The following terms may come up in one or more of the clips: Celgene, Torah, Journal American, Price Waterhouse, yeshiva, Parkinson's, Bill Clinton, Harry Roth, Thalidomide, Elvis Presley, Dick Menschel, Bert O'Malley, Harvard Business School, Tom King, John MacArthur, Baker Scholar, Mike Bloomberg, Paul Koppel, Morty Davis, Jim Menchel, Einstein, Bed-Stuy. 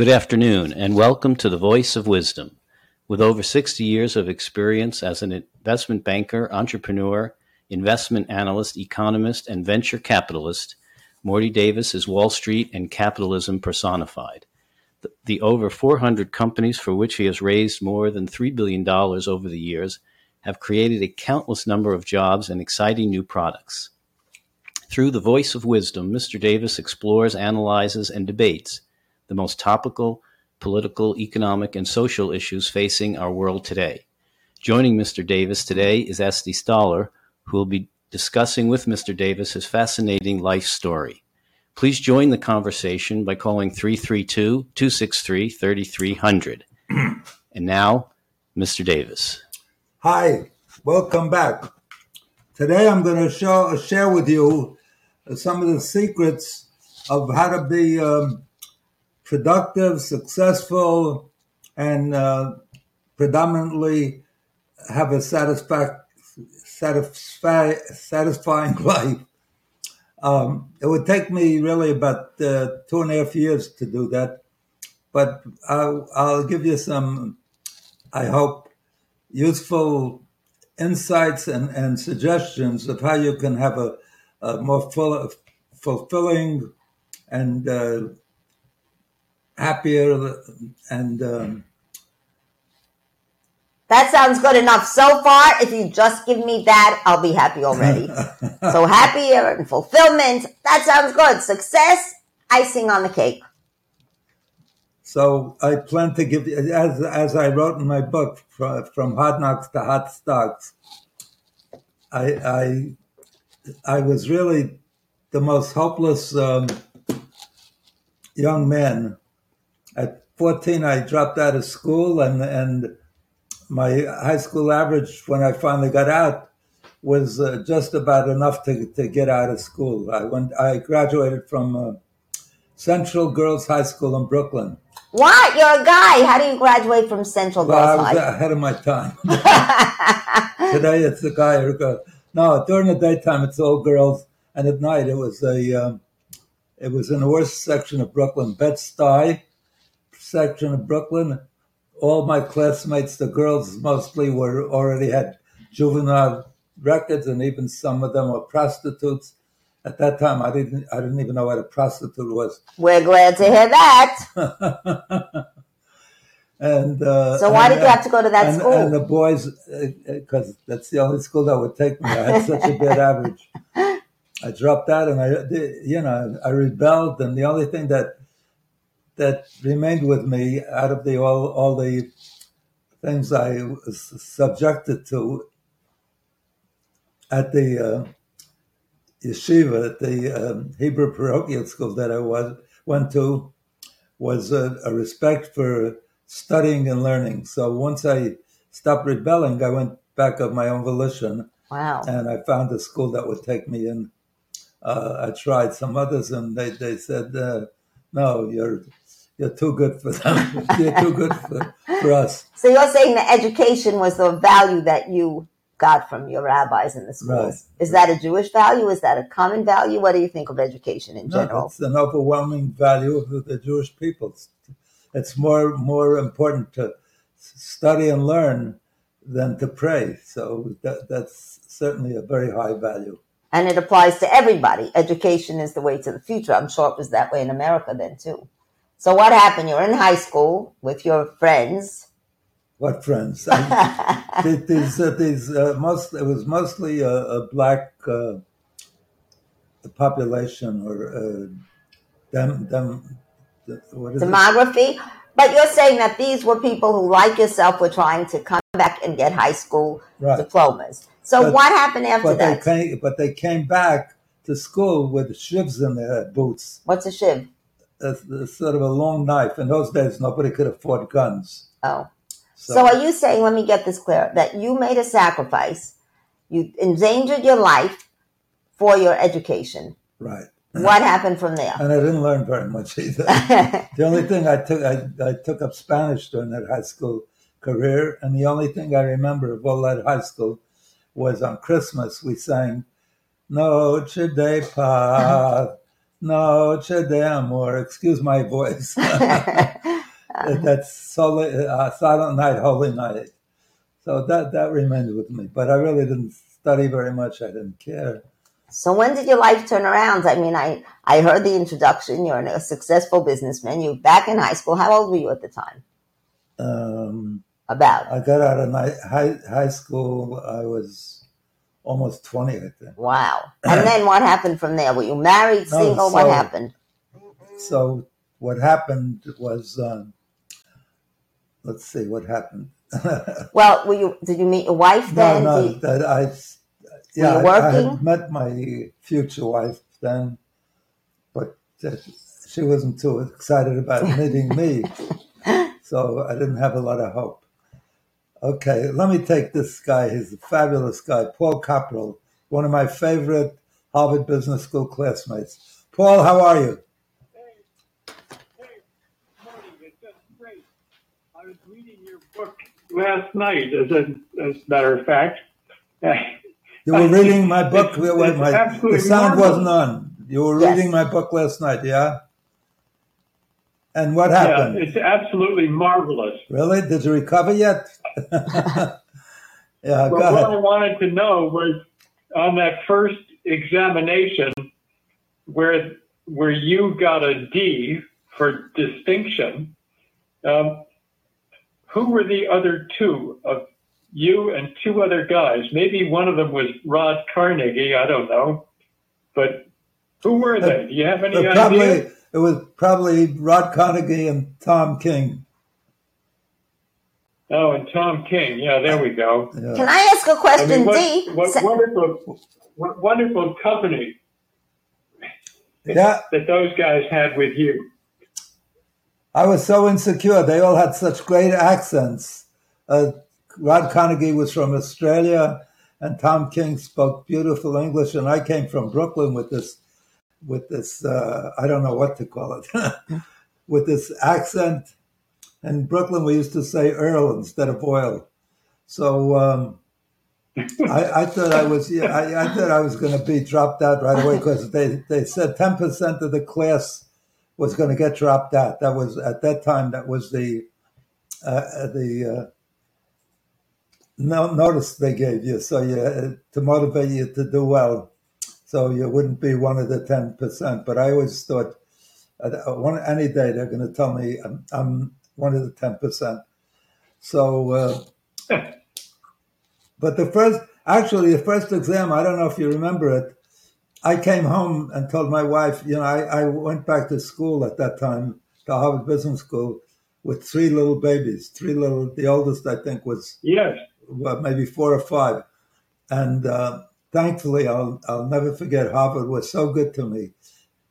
Good afternoon, and welcome to The Voice of Wisdom. With over 60 years of experience as an investment banker, entrepreneur, investment analyst, economist, and venture capitalist, Morty Davis is Wall Street and capitalism personified. The over 400 companies for which he has raised more than $3 billion over the years have created a countless number of jobs and exciting new products. Through The Voice of Wisdom, Mr. Davis explores, analyzes, and debates the most topical political, economic, and social issues facing our world today. Joining Mr. Davis today is Esti Stahler, who will be discussing with Mr. Davis his fascinating life story. Please join the conversation by calling 332-263-3300. And now, Mr. Davis. Hi, welcome back. Today I'm going to share with you some of the secrets of how to be productive, successful, and predominantly have a satisfying life. It would take me really about 2.5 years to do that, but I'll give you some, I hope, useful insights and suggestions of how you can have a more fulfilling and happier and that sounds good enough so far. If you just give me that, I'll be happy already. So happier and fulfillment, that sounds good. Success, icing on the cake. So I plan to give you, as I wrote in my book, from Hard Knocks to Hot Stocks, I was really the most hopeless young man. At 14, I dropped out of school, and my high school average when I finally got out was just about enough to get out of school. I graduated from Central Girls High School in Brooklyn. What? You're a guy. How do you graduate from Central Girls High? I was ahead of my time. Today it's a guy or a girl. No, during the daytime it's all girls, and at night it was it was in the worst section of Brooklyn, Bed-Stuy section of Brooklyn. All my classmates, the girls mostly, already had juvenile records, and even some of them were prostitutes. At that time, I didn't even know what a prostitute was. We're glad to hear that. And so why did you have to go to that school? And the boys, because that's the only school that would take me. I had such a bad average. I dropped out, and I rebelled, and the only thing that remained with me out of the all the things I was subjected to at the yeshiva, at the Hebrew parochial school that I went to, was a respect for studying and learning. So once I stopped rebelling, I went back of my own volition. Wow! And I found a school that would take me in. I tried some others, and they said, no, you're too good for them. You're too good for us. So you're saying that education was the value that you got from your rabbis in the schools. Right. Is that a Jewish value? Is that a common value? What do you think of education in general? It's an overwhelming value of the Jewish people. It's more important to study and learn than to pray. So that's certainly a very high value. And it applies to everybody. Education is the way to the future. I'm sure it was that way in America then, too. So what happened? You're in high school with your friends. What friends? It was mostly a black population or demography. But you're saying that these were people who, like yourself, were trying to come back and get high school diplomas. So what happened after that? They came back to school with shivs in their boots. What's a shiv? It's sort of a long knife. In those days, nobody could afford guns. Oh. So are you saying, let me get this clear, that you made a sacrifice, you endangered your life for your education? Right. What happened from there? And I didn't learn very much either. The only thing I took up Spanish during that high school career, and the only thing I remember of all that high school was on Christmas we sang Noche de Paz, No, c'è d'amore. Excuse my voice. That's Silent Night, Holy Night. So that remained with me. But I really didn't study very much. I didn't care. So when did your life turn around? I mean, I heard the introduction. You're a successful businessman. You back in high school. How old were you at the time? About. I got out of high school. I was almost 20, I think. Wow. And then what happened from there? Were you married, single? What happened? So what happened was, let's see, what happened? Well, did you meet your wife then? No, were you working? I had met my future wife then, but she wasn't too excited about meeting me, so I didn't have a lot of hope. Okay, let me take this guy. He's a fabulous guy, Paul Koppel, one of my favorite Harvard Business School classmates. Paul, how are you? Hey, morning. It's just great. I was reading your book last night, as a matter of fact. You were reading my book. The sound wasn't on. You were reading my book last night, yeah? And what happened? Yeah, it's absolutely marvelous. Really? Did you recover yet? What I wanted to know was, on that first examination, where you got a D for distinction, who were the other two of you and two other guys? Maybe one of them was Rod Carnegie. I don't know. But who were they? Do you have any idea? It was probably Rod Carnegie and Tom King. Oh, and Tom King. Yeah, there we go. Yeah. Can I ask a question, D? What wonderful company that those guys had with you. I was so insecure. They all had such great accents. Rod Carnegie was from Australia, and Tom King spoke beautiful English, and I came from Brooklyn with this I don't know what to call it, with this accent. In Brooklyn, we used to say Earl instead of oil. So I thought I was going to be dropped out right away, because they said 10% of the class was going to get dropped out. That was at that time. That was the notice they gave you, so to motivate you to do well. So you wouldn't be one of the 10%. But I always thought, any day they're going to tell me I'm one of the 10%. So, but the first exam, I don't know if you remember it, I came home and told my wife, I went back to school at that time, to Harvard Business School, with three little babies, the oldest I think was maybe 4 or 5. And, thankfully, I'll never forget, Harvard was so good to me,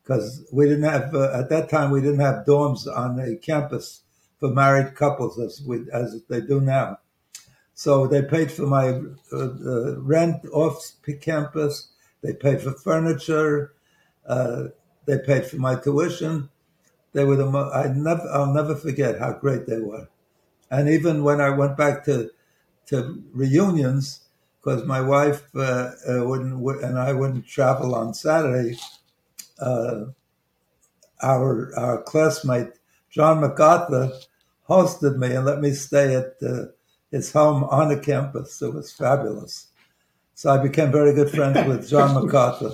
because we didn't have at that time we didn't have dorms on a campus for married couples as they do now. So they paid for my rent off campus. They paid for furniture. They paid for my tuition. They were I'll never forget how great they were. And even when I went back to reunions, because my wife and I wouldn't travel on Saturday. Our classmate John MacArthur hosted me and let me stay at his home on the campus. It was fabulous. So I became very good friends with John MacArthur,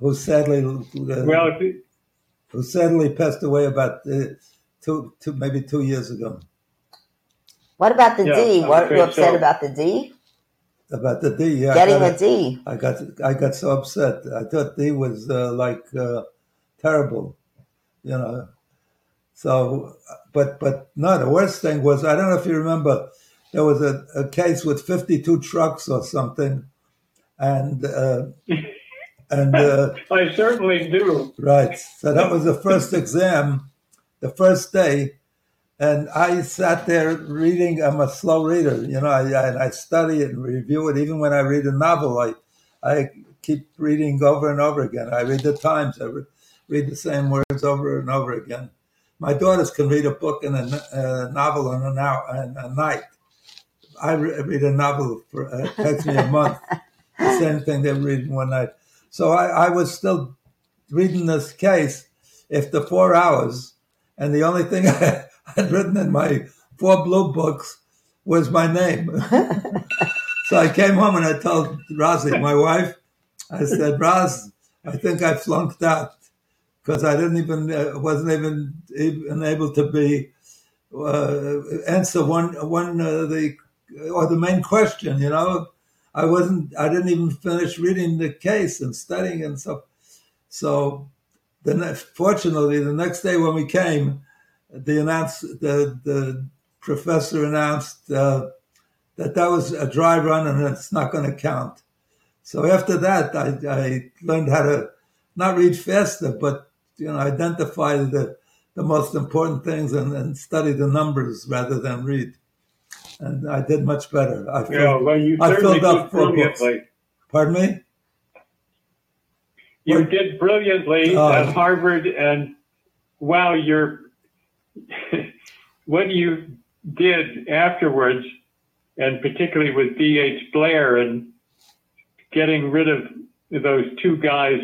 who sadly passed away about maybe 2 years ago. What about the D? Weren't you upset about the D? About the D, yeah. Getting a D. I got so upset. I thought D was terrible, So, but no, the worst thing was, I don't know if you remember, there was a case with 52 trucks or something, and I certainly do. Right. So that was the first exam, the first day. And I sat there reading. I'm a slow reader, I study it and review it. Even when I read a novel, I keep reading over and over again. I read the Times. I read the same words over and over again. My daughters can read a book and a novel in an hour and a night. I read a novel. It takes me a month. The same thing they read in one night. So I was still reading this case after 4 hours, and the only thing I had written in my 4 blue books was my name. So I came home and I told Rosie, my wife, I said, Roz, I think I flunked out because I didn't even, wasn't even able to be, answer the main question, you know. I didn't even finish reading the case and studying and stuff. So fortunately, the next day when we came, the professor announced that was a dry run and it's not going to count. So after that, I learned how to not read faster, but, you know, identify the most important things and study the numbers rather than read. And I did much better. I filled up 4 books. Pardon me? You did brilliantly at Harvard, and wow, what you did afterwards, and particularly with D. H. Blair and getting rid of those 2 guys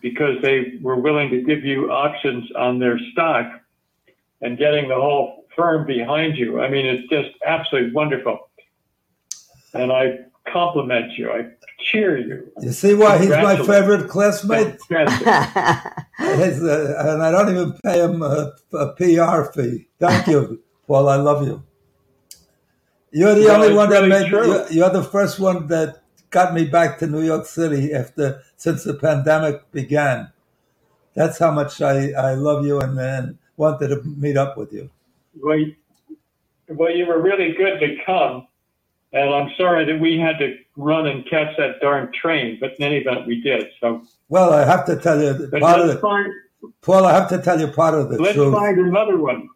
because they were willing to give you options on their stock and getting the whole firm behind you. I mean, it's just absolutely wonderful. And I compliment you. I cheer you. You see why he's my favorite classmate? And I don't even pay him a PR fee. Thank you, Paul. I love you. You're the only one that really made me. You're the first one that got me back to New York City since the pandemic began. That's how much I love you and wanted to meet up with you. Well, you were really good to come, and I'm sorry that we had to run and catch that darn train, but in any event, we did. So, well, I have to tell you, Paul, I have to tell you part of the truth. Let's find another one.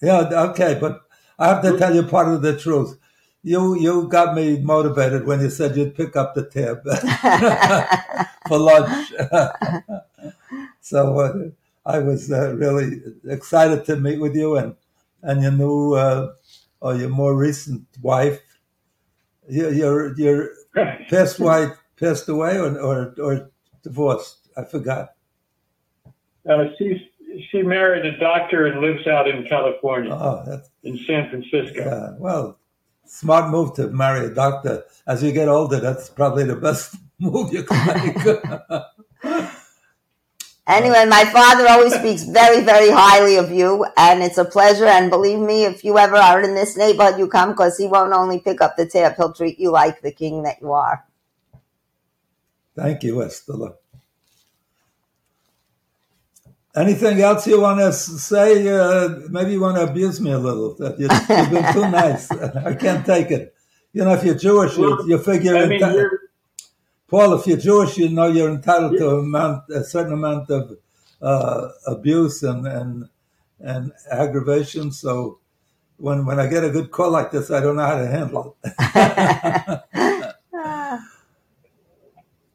Yeah, okay, but I have to tell you part of the truth. You got me motivated when you said you'd pick up the tab for lunch. So I was really excited to meet with you, and your new, or your more recent wife, your past wife passed away or divorced? I forgot. She married a doctor and lives out in California, in San Francisco. Yeah, well, smart move to marry a doctor. As you get older, that's probably the best move you can make. Anyway, my father always speaks very, very highly of you, and it's a pleasure. And believe me, if you ever are in this neighborhood, you come, because he won't only pick up the tab, he'll treat you like the king that you are. Thank you, Estella. Anything else you want to say? Maybe you want to abuse me a little. You've been too nice. I can't take it. You know, if you're Jewish, you figure... I mean, Paul, if you're Jewish, you know you're entitled to a certain amount of abuse and aggravation. So when I get a good call like this, I don't know how to handle it.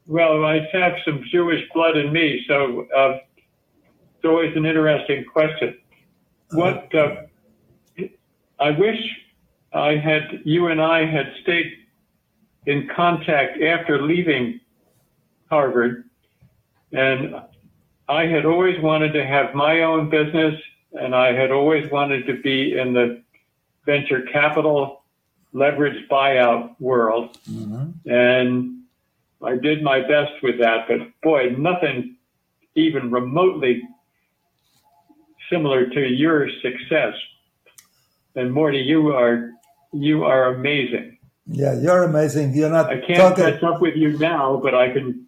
Well, I have some Jewish blood in me, so it's always an interesting question. I wish you and I had stayed in contact after leaving Harvard, and I had always wanted to have my own business, and I had always wanted to be in the venture capital leveraged buyout world, and I did my best with that, but boy, nothing even remotely similar to your success. And Morty, you are amazing. Yeah, you're amazing. You're not. I can't catch up with you now, but I can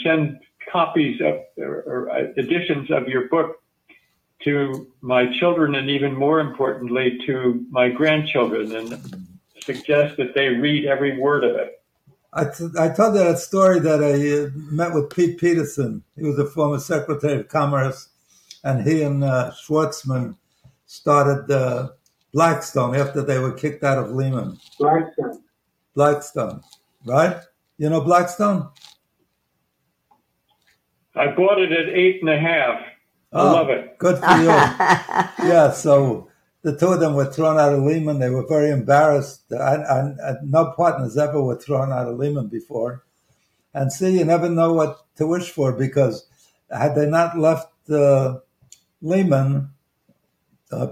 send copies of or editions of your book to my children, and even more importantly, to my grandchildren, and suggest that they read every word of it. I told you that story that I met with Pete Peterson. He was a former Secretary of Commerce, and he and Schwartzman started the Blackstone after they were kicked out of Lehman. Blackstone, right? You know Blackstone? I bought it at 8.5. I love it. Good for you. Yeah, so the 2 of them were thrown out of Lehman. They were very embarrassed. No partners ever were thrown out of Lehman before. And see, you never know what to wish for, because had they not left Lehman,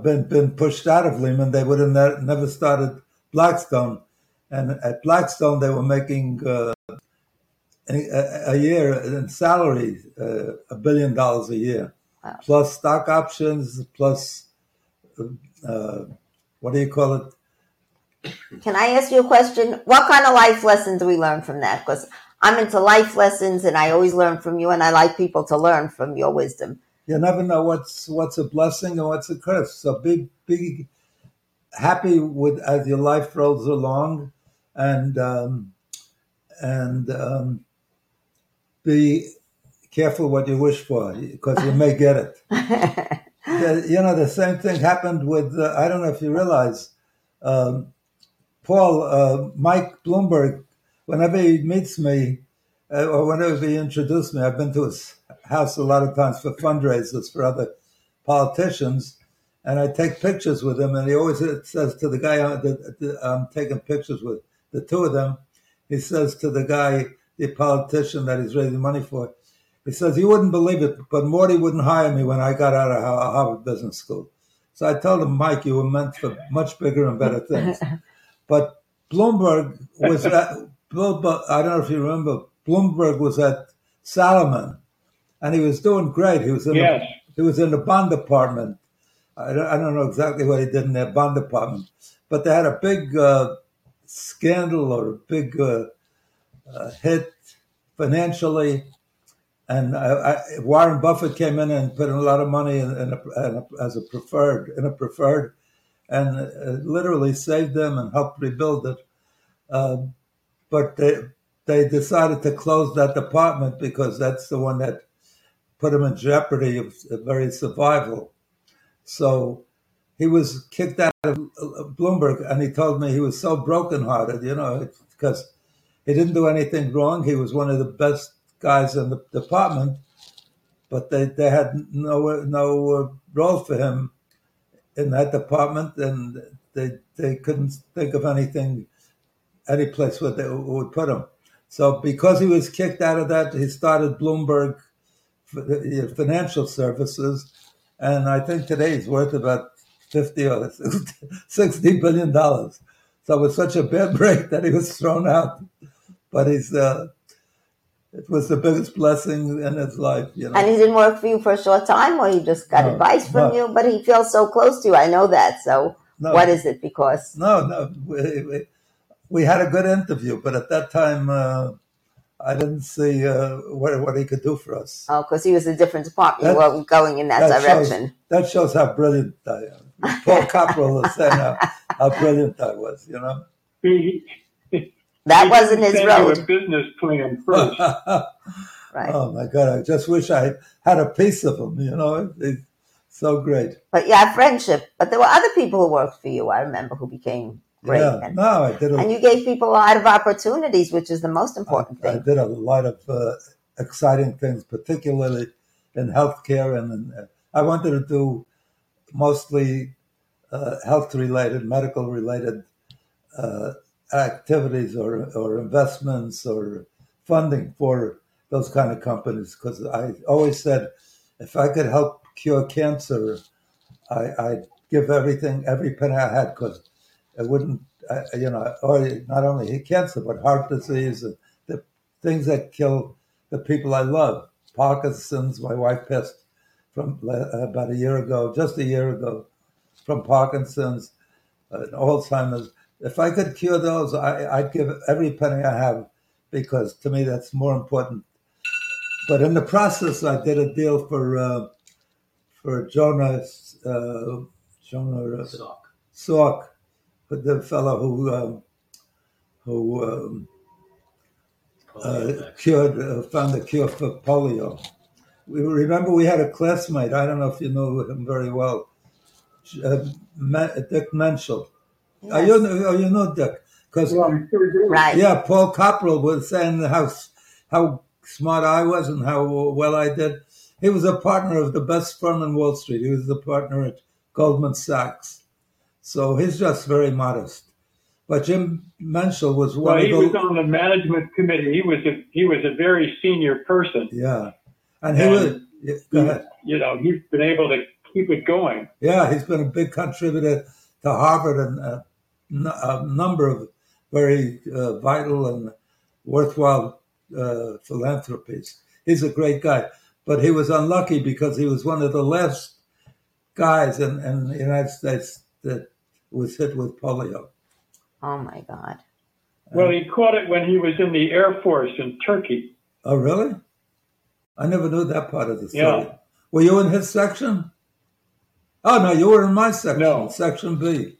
been pushed out of Lehman, they would have never started Blackstone. And at Blackstone, they were making a year in salary, $1 billion a year, wow, plus stock options, plus what do you call it? Can I ask you a question? What kind of life lessons do we learn from that? Because I'm into life lessons, and I always learn from you, and I like people to learn from your wisdom. You never know what's a blessing and what's a curse. So be happy with as your life rolls along, and be careful what you wish for, because you may get it. You know, the same thing happened with I don't know if you realize. Mike Bloomberg, whenever he meets me or whenever he introduced me, I've been to his house a lot of times for fundraisers for other politicians, and I take pictures with him, and he always says to the guy that I'm taking pictures with, the two of them, he says to the guy, the politician that he's raising money for, he says, "You wouldn't believe it, but Morty wouldn't hire me when I got out of Harvard Business School." So I told him, "Mike, you were meant for much bigger and better things." But Bloomberg was at, I don't know if you remember, Bloomberg was at Salomon, and he was doing great. He was in, yes, he was in the bond department. I don't know exactly what he did in their bond department, but they had a big scandal or a big hit financially. And Warren Buffett came in and put in a lot of money in a preferred, and literally saved them and helped rebuild it. But they decided to close that department because that's the one that put him in jeopardy of very survival. So he was kicked out of Bloomberg, and he told me he was so brokenhearted, you know, because he didn't do anything wrong. He was one of the best guys in the department, but they had no role for him in that department, and they couldn't think of anything, any place where they would put him. So because he was kicked out of that, he started Bloomberg Financial Services, and I think today he's worth about $50 or $60 billion. So it was such a bad break that he was thrown out, but he's. It was the biggest blessing in his life, you know. And he didn't work for you for a short time, or he just got advice from you, but he feels so close to you. I know that. So what is it? Because we had a good interview, but at that time I didn't see what he could do for us. Oh, because he was a different department. You weren't going in that direction. That shows how brilliant I am. Paul Koppel was saying how brilliant I was, you know. That wasn't his road. A business plan first. Right. Oh, my God. I just wish I had a piece of him, you know. It's so great. But, yeah, friendship. But there were other people who worked for you, I remember, who became great. Yeah, I did. And you gave people a lot of opportunities, which is the most important thing. I did a lot of exciting things, particularly in healthcare. And I wanted to do mostly health-related, medical-related activities or investments or funding for those kind of companies, because I always said if I could help cure cancer, I'd give every penny I had, because it wouldn't, you know, or not only cancer, but heart disease and the things that kill the people I love. Parkinson's, my wife passed from about a year ago, from Parkinson's, Alzheimer's. If I could cure those, I'd give every penny I have, because to me that's more important. But in the process, I did a deal for Jonas Salk, the fellow who found a cure for polio. We had a classmate. I don't know if you know him very well, Dick Menschel. Yes. You know Dick, because Paul Koppel was saying how smart I was and how well I did. He was a partner of the best firm in Wall Street. He was the partner at Goldman Sachs, so he's just very modest. But Jim Menchel was he was on the management committee. He was a very senior person. Yeah, and he was Yeah, go ahead. You know, he's been able to keep it going. Yeah, he's been a big contributor to Harvard and a number of very vital and worthwhile philanthropies. He's a great guy, but he was unlucky because he was one of the last guys in the United States that was hit with polio. Oh, my God. Well, he caught it when he was in the Air Force in Turkey. Oh, really? I never knew that part of the story. Yeah. Were you in his section? Oh, no, you were in my section, no. Section B.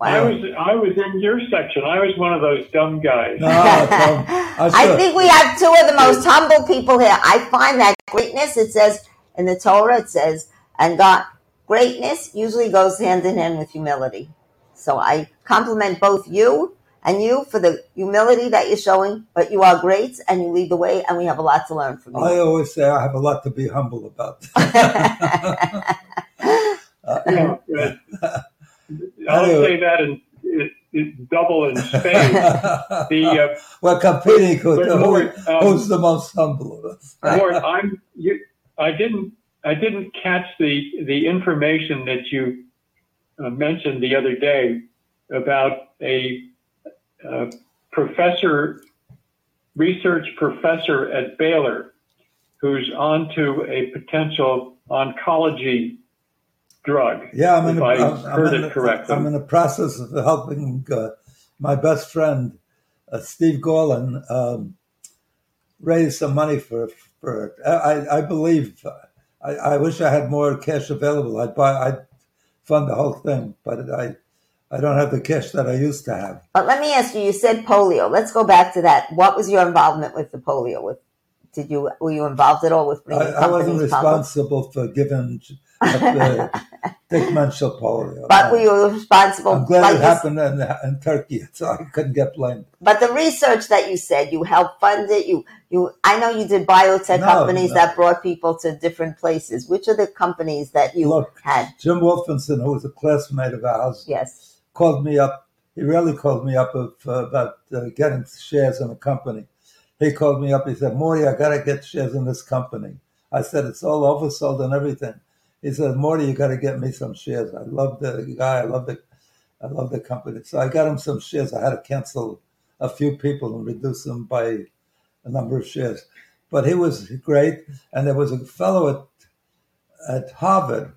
Wow. I was in your section. I was one of those dumb guys. No, I think we have two of the most humble people here. I find that greatness, it says in the Torah, it says, and God, greatness usually goes hand in hand with humility. So I compliment both you and you for the humility that you're showing, but you are great and you lead the way, and we have a lot to learn from you. I always say I have a lot to be humble about. I'll say that in double in Spain. We're competing with who's the most humble of us. Lord, I didn't catch the information that you mentioned the other day about a research professor at Baylor, who's onto a potential oncology drug. Yeah, I'm in the process of helping my best friend Steve Gorlin raise some money for it. I wish I had more cash available. I'd fund the whole thing, but I don't have the cash that I used to have. But let me ask you. You said polio. Let's go back to that. What was your involvement with the polio? Were you involved at all with? I wasn't responsible for giving Dick Menschel polio. But were you responsible? I'm glad it happened in Turkey, so I couldn't get blamed. But the research that you said you helped fund it. I know you did biotech companies that brought people to different places. Which are the companies that you had? Jim Wolfenson, who was a classmate of ours, yes, called me up. He really called me up about getting shares in a company. He called me up. He said, Morty, I got to get shares in this company. I said, it's all oversold and everything. He said, Morty, you got to get me some shares. I love the guy. I love the company. So I got him some shares. I had to cancel a few people and reduce them by a number of shares. But he was great. And there was a fellow at Harvard.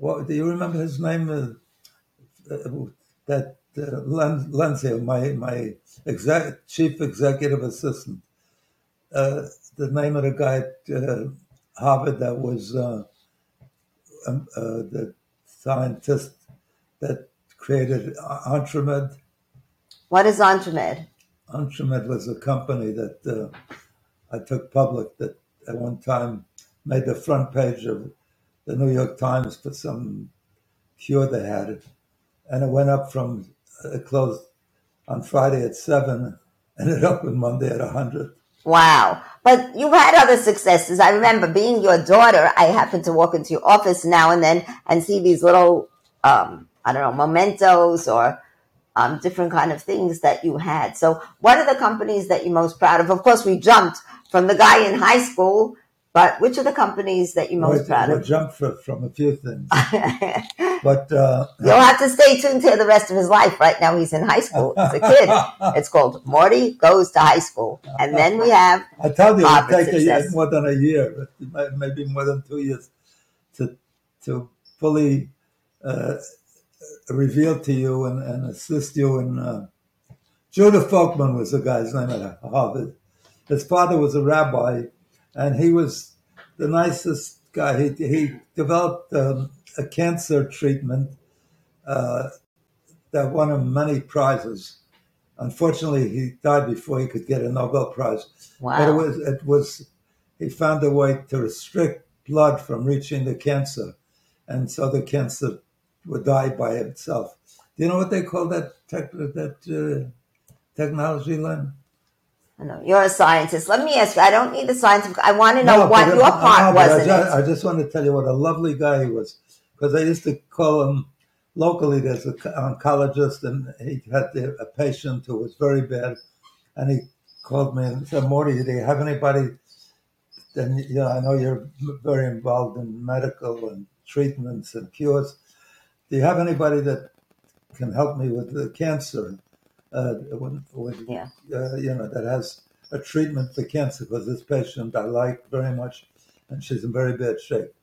Do you remember his name? Lindsay, my chief executive assistant, the name of the guy at Harvard that was the scientist that created Entremed. What is Entremed? Entremed was a company that I took public that at one time made the front page of the New York Times for some cure they had. And it went up it closed on Friday at 7 and it opened Monday at 100. Wow. But you've had other successes. I remember being your daughter, I happen to walk into your office now and then and see these little, mementos or different kind of things that you had. So what are the companies that you're most proud of? Of course, we jumped from the guy in high school, but which are the companies that you're most proud of? We jumped from a few things. But you'll have to stay tuned to the rest of his life. Right now he's in high school. It's a kid. It's called Morty Goes to High School. And then we have I tell you, it would take more than a year, maybe more than 2 years to fully reveal to you and assist you in... Judah Folkman was the guy's name at Harvard. His father was a rabbi. And he was the nicest guy. He developed a cancer treatment that won him many prizes. Unfortunately, he died before he could get a Nobel Prize. Wow. But he found a way to restrict blood from reaching the cancer. And so the cancer would die by itself. Do you know what they call that technology, Lynn? No, you're a scientist. Let me ask you. I don't need a scientist. I want to know what your part was in it. I just want to tell you what a lovely guy he was. Because I used to call him locally. There's an oncologist, and he had a patient who was very bad. And he called me and said, Morty, do you have anybody then, you know, I know you're very involved in medical and treatments and cures. Do you have anybody that can help me with the cancer? You know, that has a treatment for cancer, because this patient I like very much, and she's in very bad shape.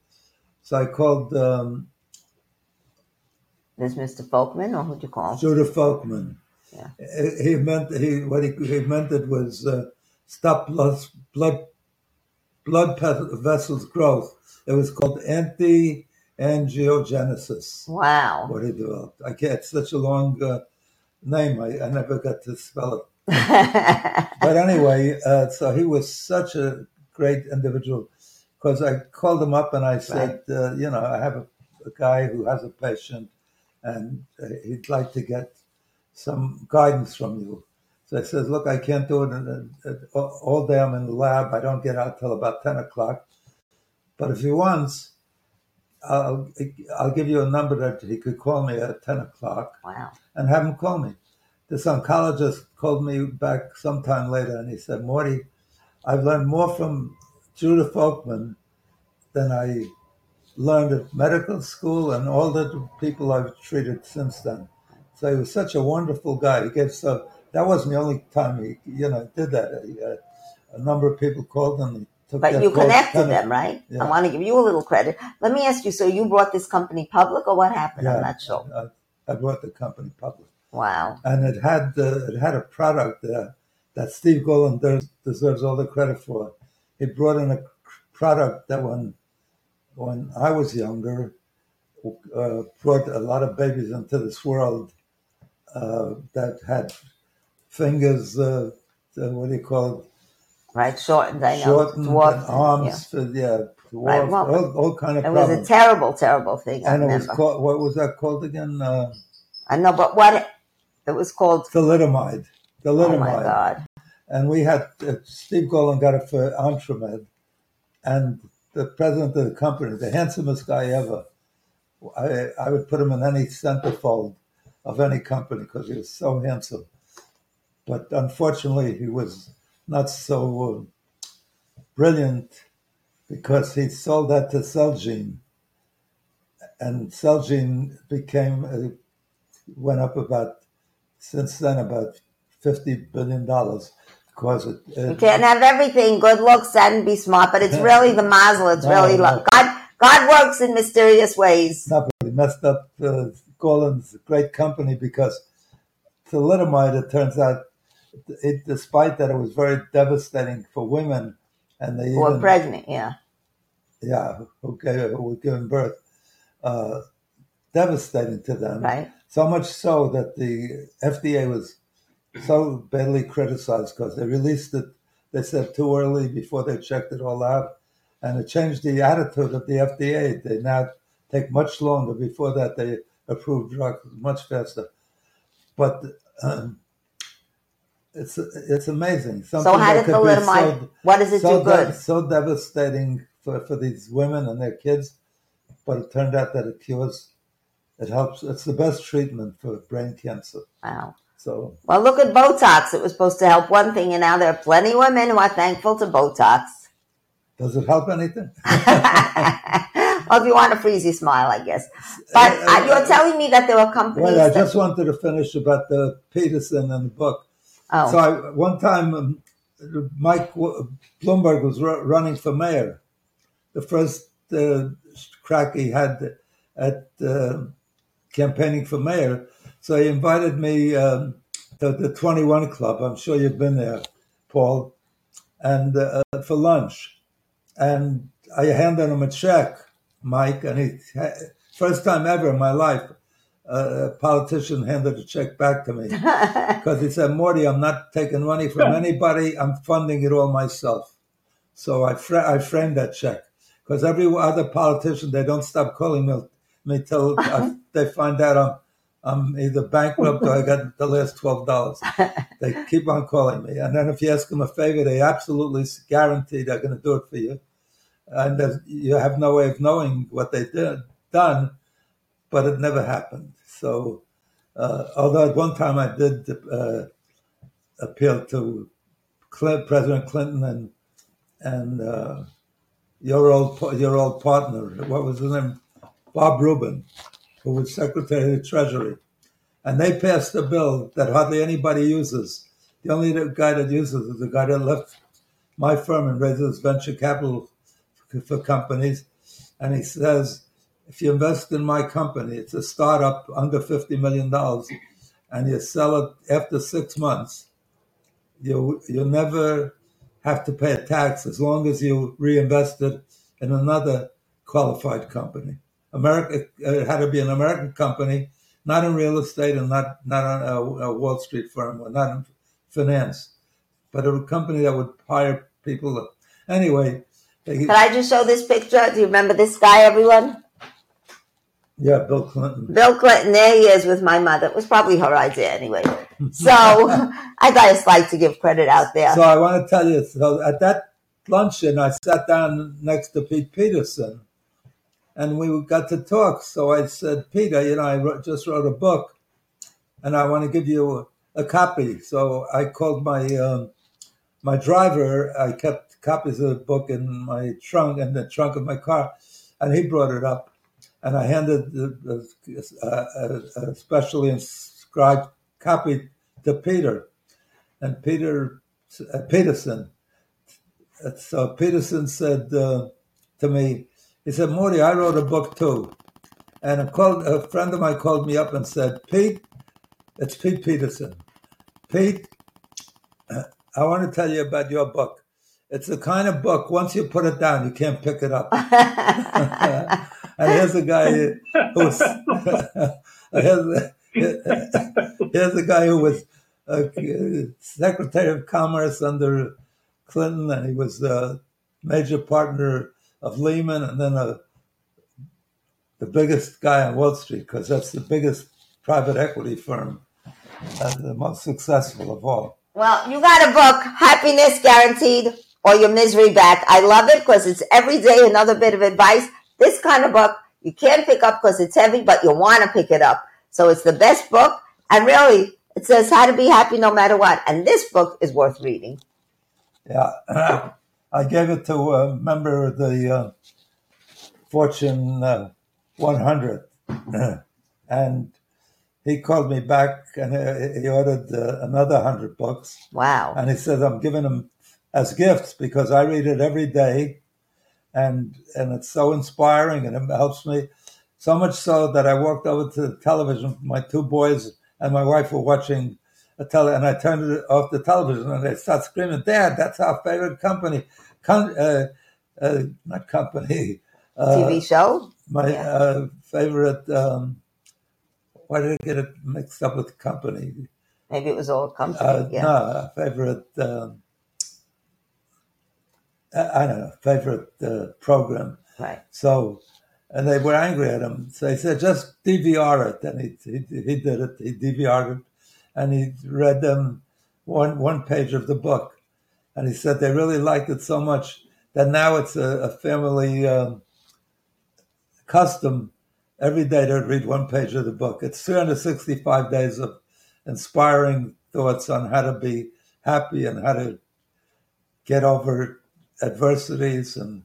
So I called. This Mr. Folkman, or who'd you call? Judah Folkman. Yeah. What he meant was stop blood vessels growth. It was called anti-angiogenesis. Wow. What he developed. I can't. It's such a long name. I never got to spell it. But anyway, so he was such a great individual, because I called him up and I said, you know, I have a guy who has a patient, and he'd like to get some guidance from you. So I said, look, I can't do it all day. I'm in the lab. I don't get out till about 10 o'clock. But if he wants, I'll give you a number that he could call me at 10 o'clock. Wow. And have him call me. This oncologist called me back sometime later, and he said, Morty, I've learned more from Judah Folkman than I learned at medical school and all the people I've treated since then. So he was such a wonderful guy. He gave so that wasn't the only time he, you know, did that. He, a number of people called him. He took but you connected them, right? Yeah. I want to give you a little credit. Let me ask you, so you brought this company public, or what happened? Yeah, I'm not sure. I brought the company public. Wow. And it had a product that Steve Gorlin deserves all the credit for. He brought in a product that when I was younger, brought a lot of babies into this world that had fingers, Right, shortened, I know. Shortened dwarfed, arms, dwarfed, well, all kind of problems. It was a terrible, terrible thing. And it was called, what was that called again? I know, but it was called? Thalidomide. Oh, my God. And we had, Steve Gorlin got it for Entremed, and the president of the company, the handsomest guy ever, I would put him in any centerfold of any company because he was so handsome. But unfortunately, he was not so brilliant, because he sold that to Celgene. And Celgene went up about $50 billion. Because you can't have everything, good looks and be smart, but it's really the mazel. It's God works in mysterious ways. No, but he messed up Gorlin's great company, because thalidomide, it turns out, despite that it was very devastating for women, and they were pregnant, who were giving birth, devastating to them. Right. So much so that the FDA was so badly criticized, because they released it, they said, too early before they checked it all out. And it changed the attitude of the FDA. They now take much longer. Before that, they approved drugs much faster. But it's amazing. Something so how did thalidomide, what does it do good? So devastating for these women and their kids. But it turned out that it cures, it helps. It's the best treatment for brain cancer. Wow. So, well, look at Botox. It was supposed to help one thing, and now there are plenty of women who are thankful to Botox. Does it help anything? Well, if you want to freeze your smile, I guess. But you're telling me that there were companies. Well, I just wanted to finish about the Peterson and the book. Oh. So one time, Mike Bloomberg was running for mayor. The first crack he had at campaigning for mayor. So he invited me to the 21 Club. I'm sure you've been there, Paul, and for lunch. And I handed him a check, Mike, and he, first time ever in my life, a politician handed a check back to me, because he said, Morty, I'm not taking money from anybody. I'm funding it all myself. So I framed that check, because every other politician, they don't stop calling me till they find out I'm either bankrupt or I got the last $12. They keep on calling me. And then if you ask them a favor, they absolutely guarantee they're going to do it for you. And you have no way of knowing what they done, but it never happened. So, although at one time I did appeal to President Clinton and your old partner, what was his name, Bob Rubin, who was Secretary of the Treasury, and they passed a bill that hardly anybody uses. The only guy that uses is the guy that left my firm and raises venture capital for companies, and he says, if you invest in my company, it's a startup under $50 million, and you sell it after 6 months, you never have to pay a tax as long as you reinvest it in another qualified company. It had to be an American company, not in real estate and not on a Wall Street firm or not in finance, but a company that would hire people. Anyway. Can I just show this picture? Do you remember this guy, everyone? Yeah, Bill Clinton. Bill Clinton, there he is with my mother. It was probably her idea anyway. So I thought it's like to give credit out there. So I want to tell you, so at that luncheon, I sat down next to Pete Peterson, and we got to talk. So I said, Peter, I just wrote a book, and I want to give you a copy. So I called my driver. I kept copies of the book in the trunk of my car, and he brought it up. And I handed a specially inscribed copy to Peter, and Peterson. So Peterson said to me, he said, Morty, I wrote a book too. And a friend of mine called me up and said, Pete, it's Pete Peterson. Pete, I want to tell you about your book. It's the kind of book, once you put it down, you can't pick it up. And here's a guy who was Secretary of Commerce under Clinton, and he was a major partner of Lehman, and then the biggest guy on Wall Street, because that's the biggest private equity firm, and the most successful of all. Well, you got a book, Happiness Guaranteed or Your Misery Back. I love it because it's every day another bit of advice. This kind of book, you can't pick up because it's heavy, but you want to pick it up. So it's the best book. And really, it says how to be happy no matter what. And this book is worth reading. Yeah. I gave it to a member of the Fortune 100. And he called me back, and he ordered another 100 books. Wow. And he said, I'm giving them as gifts because I read it every day. And it's so inspiring, and it helps me so much so that I walked over to the television. My two boys and my wife were watching and I turned it off the television, and they start screaming, "Dad, that's our favorite company, TV show." Favorite. Why did I get it mixed up with company? Maybe it was all company. Favorite. I don't know, favorite program. Right. So, and they were angry at him. So he said, just DVR it. And he did it. He DVR'd it. And he read them one page of the book. And he said they really liked it so much that now it's a family custom every day to read one page of the book. It's 365 days of inspiring thoughts on how to be happy and how to get over adversities, and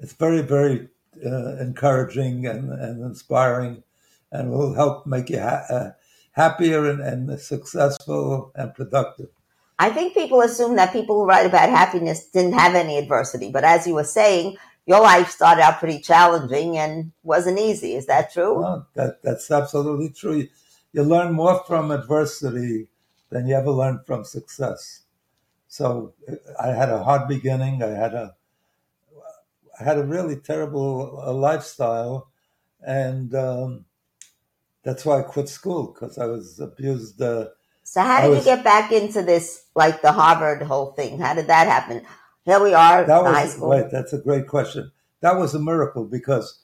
it's very, very encouraging and inspiring, and will help make you happier and successful and productive. I think people assume that people who write about happiness didn't have any adversity, but as you were saying, your life started out pretty challenging and wasn't easy. Is that true? No, that's absolutely true. You learn more from adversity than you ever learn from success. So I had a hard beginning. I had a really terrible lifestyle, and that's why I quit school, because I was abused. So how did you get back into this, like the Harvard whole thing? How did that happen? Here we are in high school. Wait, that's a great question. That was a miracle, because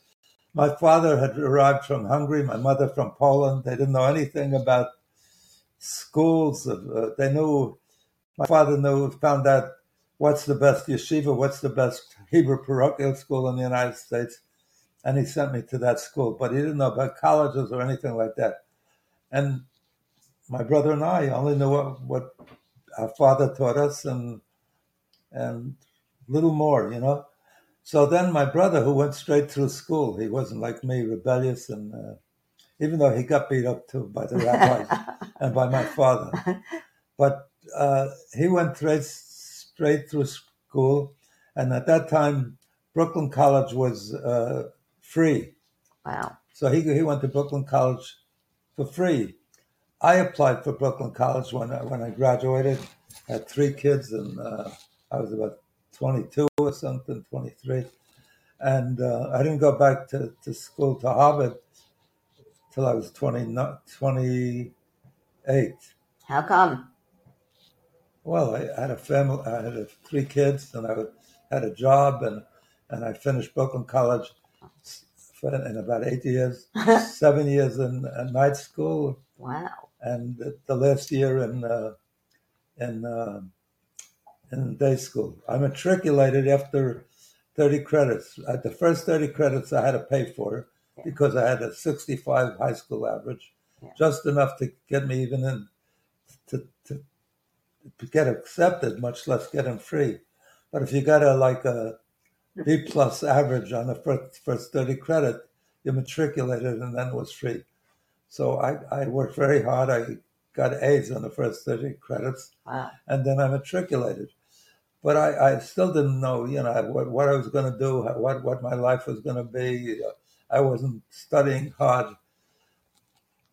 my father had arrived from Hungary, my mother from Poland. They didn't know anything about schools. My father found out what's the best yeshiva, what's the best Hebrew parochial school in the United States, and he sent me to that school. But he didn't know about colleges or anything like that. And my brother and I only knew what our father taught us and little more. So then my brother, who went straight through school, he wasn't like me, rebellious, and even though he got beat up too by the rabbis and by my father. But he went straight through school, and at that time, Brooklyn College was free. Wow. So he went to Brooklyn College for free. I applied for Brooklyn College when I graduated. I had three kids, and I was about 22 or something, 23. And I didn't go back to school, to Harvard, till I was 28. How come? Well, I had a family. I had three kids, and I had a job, and I finished Brooklyn College in about 8 years, 7 years in night school. Wow! And the last year in day school. I matriculated after 30 credits. At the first 30 credits, I had to pay for it because I had a 65 high school average, just enough to get me even in to get accepted, much less get in free. But if you got a B-plus average on the first 30 credit, you matriculated and then was free. So I worked very hard. I got A's on the first 30 credits, and then I matriculated. But I still didn't know, what I was going to do, what my life was going to be. I wasn't studying hard.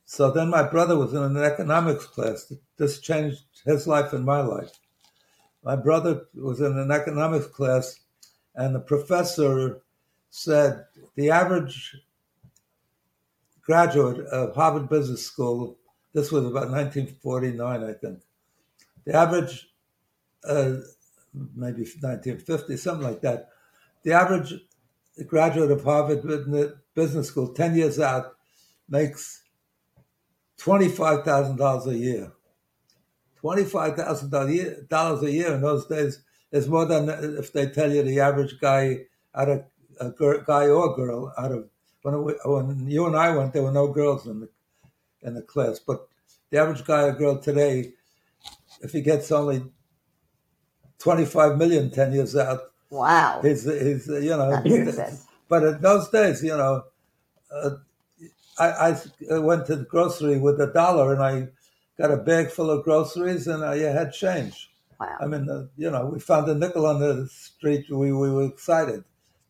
So then my brother was in an economics class. This changed his life and my life. My brother was in an economics class, and the professor said the average graduate of Harvard Business School, this was about 1949, I think, the average, maybe 1950, something like that, the average graduate of Harvard Business School 10 years out makes $25,000 a year. $25,000 a year in those days is more than if they tell you the average guy out of guy or girl out of when you and I went, there were no girls in the class. But the average guy or girl today, if he gets only $25 million 10 years out, wow, he's But in those days, I went to the grocery with $1, and I got a bag full of groceries, and I had change. Wow. I mean, we found a nickel on the street. We were excited.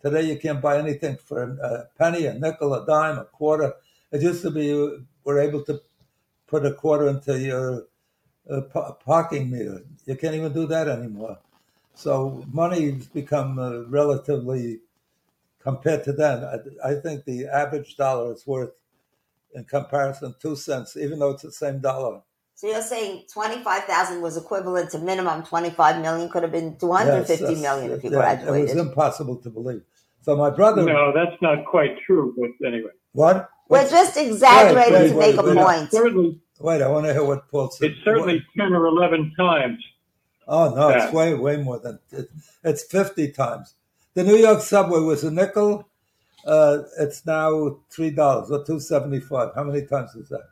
Today you can't buy anything for a penny, a nickel, a dime, a quarter. It used to be you were able to put a quarter into your parking meter. You can't even do that anymore. So money's become relatively, compared to then, I think the average dollar is worth, in comparison, 2 cents, even though it's the same dollar. So you're saying $25,000 was equivalent to minimum $25 million, could have been $250 million if you graduated. It was impossible to believe. So my brother... No, that's not quite true, but anyway. What? We're just exaggerating to make a point. I want to hear what Paul said. It's certainly 10 or 11 times. Oh, no, it's way more than... It's 50 times. The New York subway was a nickel. It's now $3 or $2.75. How many times is that?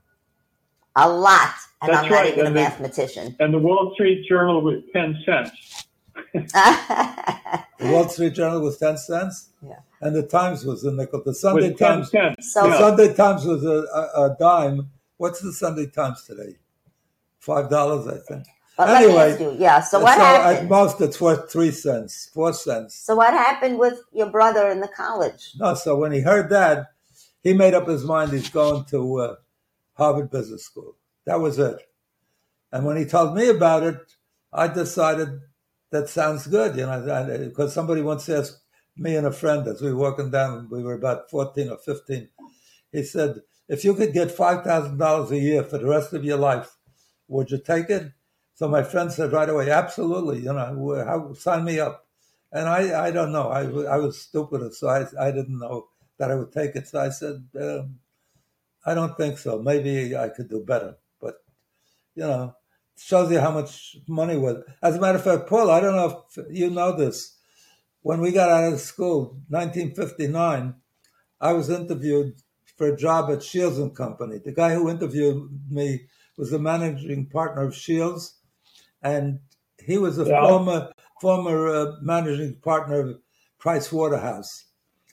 A lot, and that's not even a mathematician. And the Wall Street Journal was 10 cents. The Wall Street Journal was 10 cents. Yeah. And the Times was a nickel. The Sunday Times. Sunday Times was a dime. What's the Sunday Times today? $5, I think. But anyway, so what happened? At most, it's worth 3 cents, 4 cents. So what happened with your brother in the college? No, so when he heard that, he made up his mind he's going to Harvard Business School. That was it. And when he told me about it, I decided that sounds good, because somebody once asked me and a friend as we were walking down, we were about 14 or 15, he said, if you could get $5,000 a year for the rest of your life, would you take it? So my friend said right away, absolutely, sign me up. And I don't know. I was stupid, so I didn't know that I would take it. So I said, I don't think so. Maybe I could do better. But, it shows you how much money was. As a matter of fact, Paul, I don't know if you know this. When we got out of school, 1959, I was interviewed for a job at Shields & Company. The guy who interviewed me was the managing partner of Shields. And he was a former managing partner of Price Waterhouse.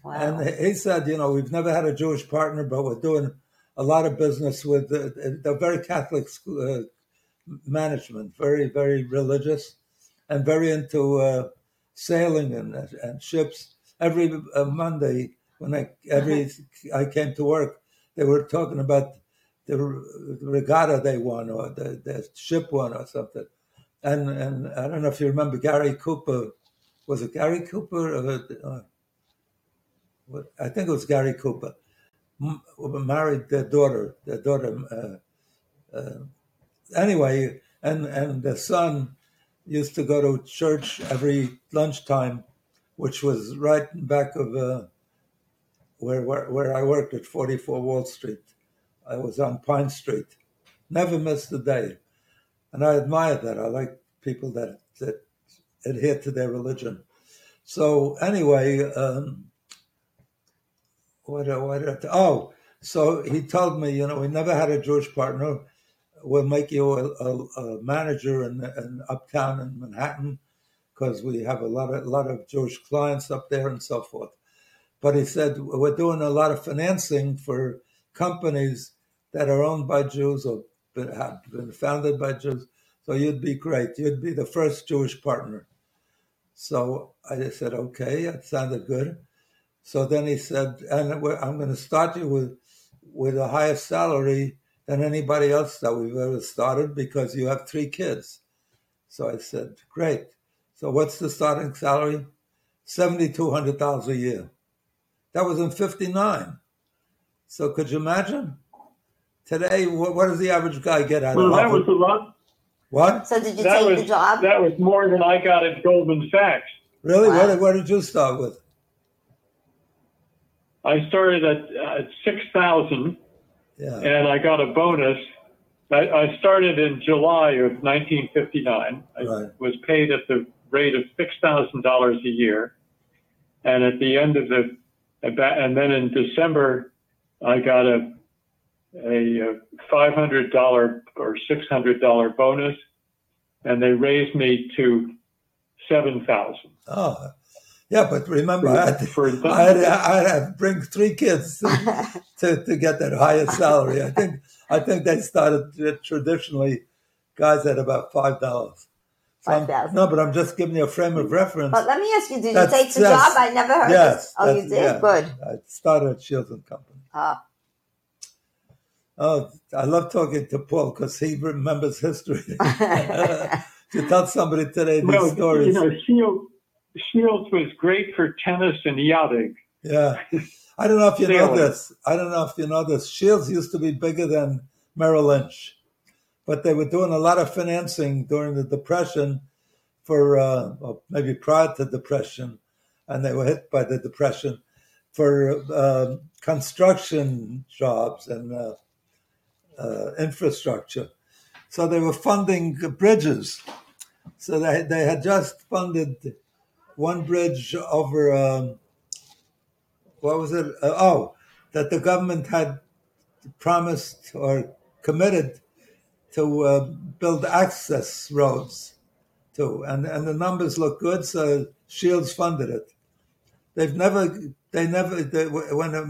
Wow. And he said, you know, we've never had a Jewish partner, but we're doing a lot of business with the very Catholic school, management, very, very religious, and very into sailing and ships. Every Monday, I came to work, they were talking about the regatta they won or the ship won or something. And I don't know if you remember Gary Cooper. Was it Gary Cooper? I think it was Gary Cooper. Married their daughter. Anyway, and the son used to go to church every lunchtime, which was right back of where I worked at 44 Wall Street. I was on Pine Street. Never missed a day. And I admire that. I like people that adhere to their religion. So anyway, so he told me, you know, we never had a Jewish partner. We'll make you a manager in uptown in Manhattan because we have a lot of Jewish clients up there and so forth. But he said, we're doing a lot of financing for companies that are owned by Jews or have been founded by Jews. So you'd be great. You'd be the first Jewish partner. So I just said, okay, that sounded good. So then he said, and I'm going to start you with a higher salary than anybody else that we've ever started because you have 3 kids. So I said, great. So what's the starting salary? $7,200 a year. That was in 1959. So could you imagine? Today, what does the average guy get out of Harvard? That was a lot. What? So did you take the job? That was more than I got at Goldman Sachs. Really? Wow. What did you start with? I started at $6,000. Yeah. And I got a bonus. I started in July of 1959. I was paid at the rate of $6,000 a year. And at the end of and then in December, I got a $500 or $600 bonus. And they raised me to $7,000. Oh, yeah, but remember, I had to bring 3 kids to get that highest salary. I think they started traditionally, guys at about $5. No, but I'm just giving you a frame of reference. But let me ask you: did you take the job? I never heard. Yes. Oh, you did. Yeah, good. I started at Shields and Company. Oh, I love talking to Paul because he remembers history. To tell somebody today these stories, you know, Shields was great for tennis and yachting. Yeah. I don't know if you know this. Shields used to be bigger than Merrill Lynch, but they were doing a lot of financing during the Depression for, or maybe prior to Depression, and they were hit by the Depression for construction jobs and infrastructure. So they were funding bridges. So they had just funded one bridge over, that the government had promised or committed to build access roads to. And the numbers look good, so Shields funded it. When a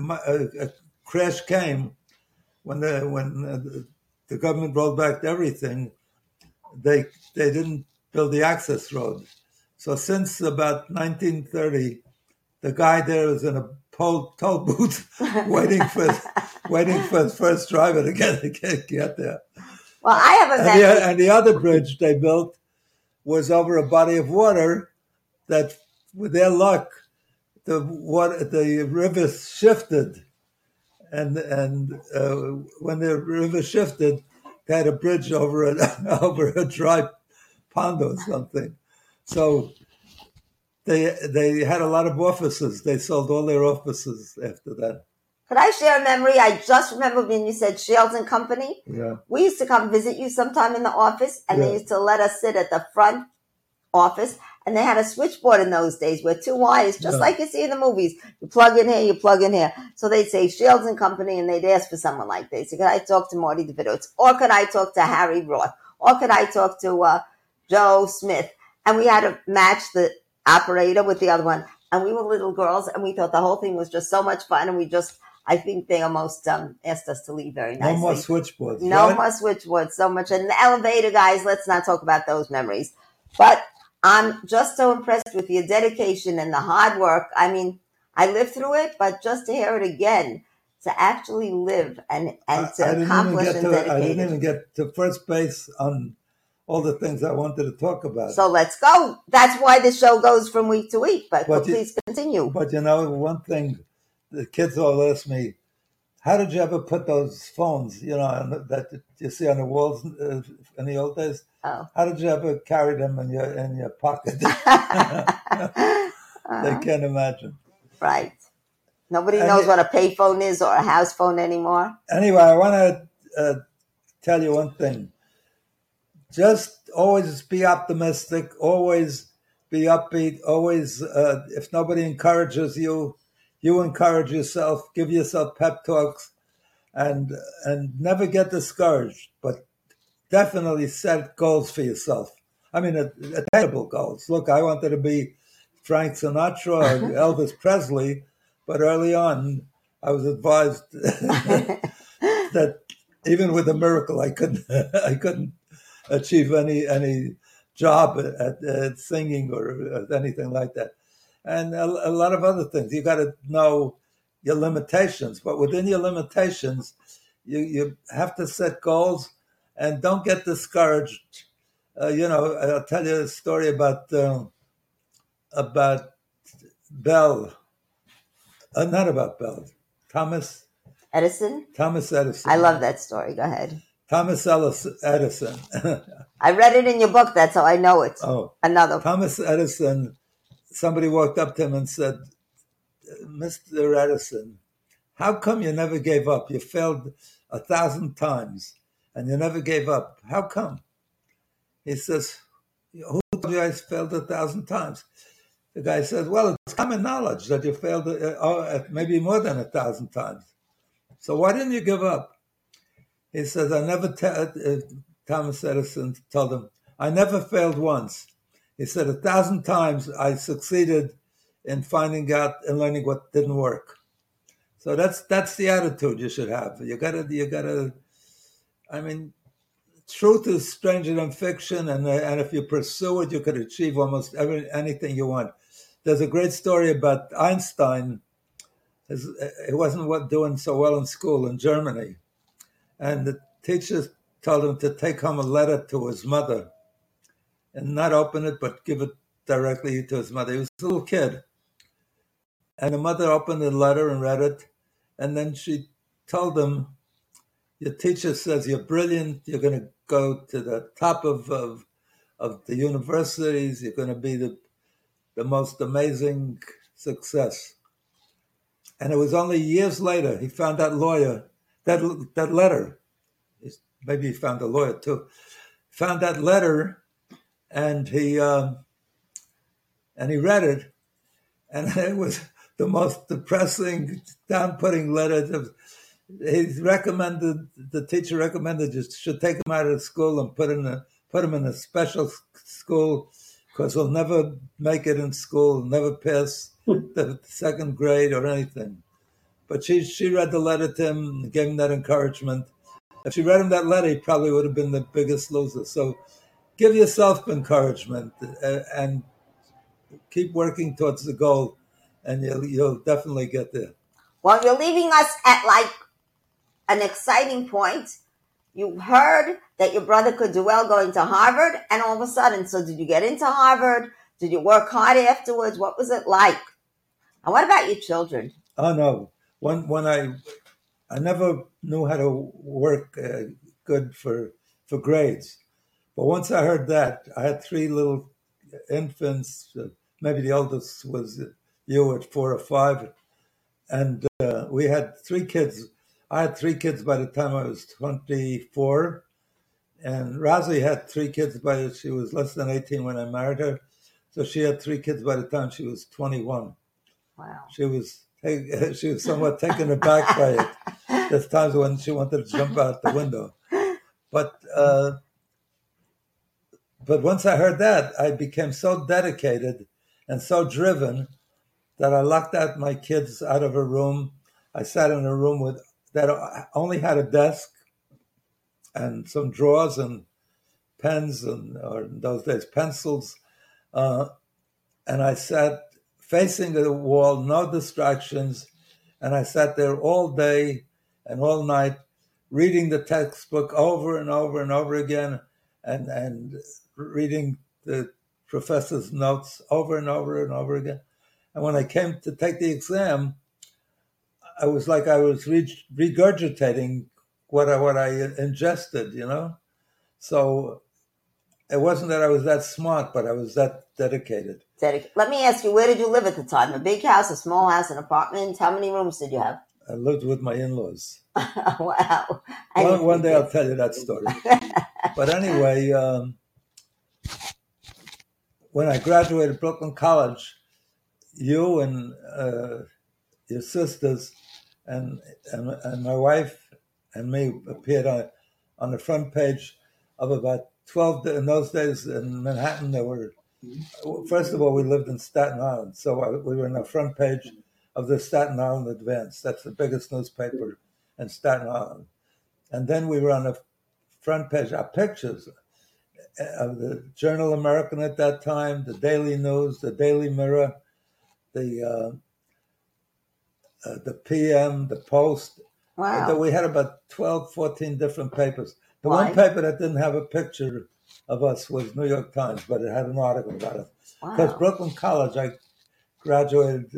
crash came, when the government rolled back everything, they didn't build the access road. So since about 1930, the guy there is in a toll booth waiting for his first driver to get there. Well, I have and the other bridge they built was over a body of water that, with their luck, the river shifted, and when the river shifted, they had a bridge over a dry pond or something. So they had a lot of offices. They sold all their offices after that. Could I share a memory? I just remember when you said Shields and Company. Yeah. We used to come visit you sometime in the office, and they used to let us sit at the front office. And they had a switchboard in those days where 2 wires, just like you see in the movies. You plug in here, you plug in here. So they'd say Shields and Company, and they'd ask for someone like this. Could I talk to Morty Davidowitz? Or could I talk to Harry Roth? Or could I talk to Joe Smith? And we had to match the operator with the other one. and we were little girls, and we thought the whole thing was just so much fun, and we just, I think they almost asked us to leave very nicely. No more switchboards. No more switchboards, so much. And the elevator, guys, let's not talk about those memories. But I'm just so impressed with your dedication and the hard work. I mean, I lived through it, but just to hear it again, to actually live and to accomplish and dedicate. I didn't even get to first base on all the things I wanted to talk about. So let's go. That's why the show goes from week to week, but please continue. But you know, one thing, the kids all ask me, how did you ever put those phones, you know, that you see on the walls in the old days? Oh. How did you ever carry them in your pocket? They can't imagine. Right. Nobody knows what a payphone is or a house phone anymore. Anyway, I want to tell you one thing. Just always be optimistic, always be upbeat, always, if nobody encourages you, you encourage yourself, give yourself pep talks, and never get discouraged, but definitely set goals for yourself. I mean, attainable goals. Look, I wanted to be Frank Sinatra or Elvis Presley, but early on, I was advised that even with a miracle, I couldn't achieve any job at singing or anything like that. And a lot of other things. You got to know your limitations, but within your limitations, you have to set goals and don't get discouraged. You know, I'll tell you a story about Bell. Not about Bell. Thomas Edison? Thomas Edison. I love that story. Go ahead. Thomas Edison. I read it in your book. That's how I know it. Oh. Another. Thomas Edison, somebody walked up to him and said, Mr. Edison, how come you never gave up? You failed 1,000 times and you never gave up. How come? He says, who told you I failed 1,000 times? The guy says, well, it's common knowledge that you failed maybe more than 1,000 times. So why didn't you give up? He says, Thomas Edison told him, I never failed once. He said, 1,000 times I succeeded in finding out and learning what didn't work. So that's the attitude you should have. You gotta. I mean, truth is stranger than fiction, and if you pursue it, you could achieve almost anything you want. There's a great story about Einstein. He wasn't doing so well in school in Germany. And the teacher told him to take home a letter to his mother and not open it, but give it directly to his mother. He was a little kid. And the mother opened the letter and read it. And then she told him, your teacher says you're brilliant. You're going to go to the top of the universities. You're going to be the most amazing success. And it was only years later he found that letter. Maybe he found a lawyer too. Found that letter, and he read it, and it was the most depressing, down-putting letter. The teacher recommended you should take him out of school and put him in a special school, because he'll never make it in school, never pass the second grade or anything. But she read the letter to him and gave him that encouragement. If she read him that letter, he probably would have been the biggest loser. So give yourself encouragement and keep working towards the goal, and you'll definitely get there. Well, you're leaving us at an exciting point. You heard that your brother could do well going to Harvard, and all of a sudden, so did you get into Harvard? Did you work hard afterwards? What was it like? And what about your children? Oh, no. When I never knew how to work good for grades. But once I heard that, I had three little infants. Maybe the oldest was you at 4 or 5. And we had three kids. I had three kids by the time I was 24. And Rosie had three kids she was less than 18 when I married her. So she had three kids by the time she was 21. Wow. She was somewhat taken aback by it. There's times when she wanted to jump out the window. But once I heard that, I became so dedicated and so driven that I locked out my kids out of a room. I sat in a room with that only had a desk and some drawers and pens and, or in those days, pencils. And I sat facing the wall, no distractions. And I sat there all day and all night reading the textbook over and over and over again and reading the professor's notes over and over and over again. And when I came to take the exam, I was like I was regurgitating what I ingested, you know? So it wasn't that I was that smart, but I was that dedicated. Let me ask you, where did you live at the time? A big house, a small house, an apartment? How many rooms did you have? I lived with my in-laws. Wow. One day I'll tell you that story. But anyway, when I graduated Brooklyn College, you and your sisters and my wife and me appeared on the front page of about 12, in those days in Manhattan, there were, first of all, we lived in Staten Island. So we were on the front page of the Staten Island Advance. That's the biggest newspaper in Staten Island. And then we were on the front page, our pictures of the Journal American at that time, the Daily News, the Daily Mirror, the PM, the Post. Wow. We had about 12, 14 different papers. The one paper that didn't have a picture of us was New York Times, but it had an article about it. Because Brooklyn College, I graduated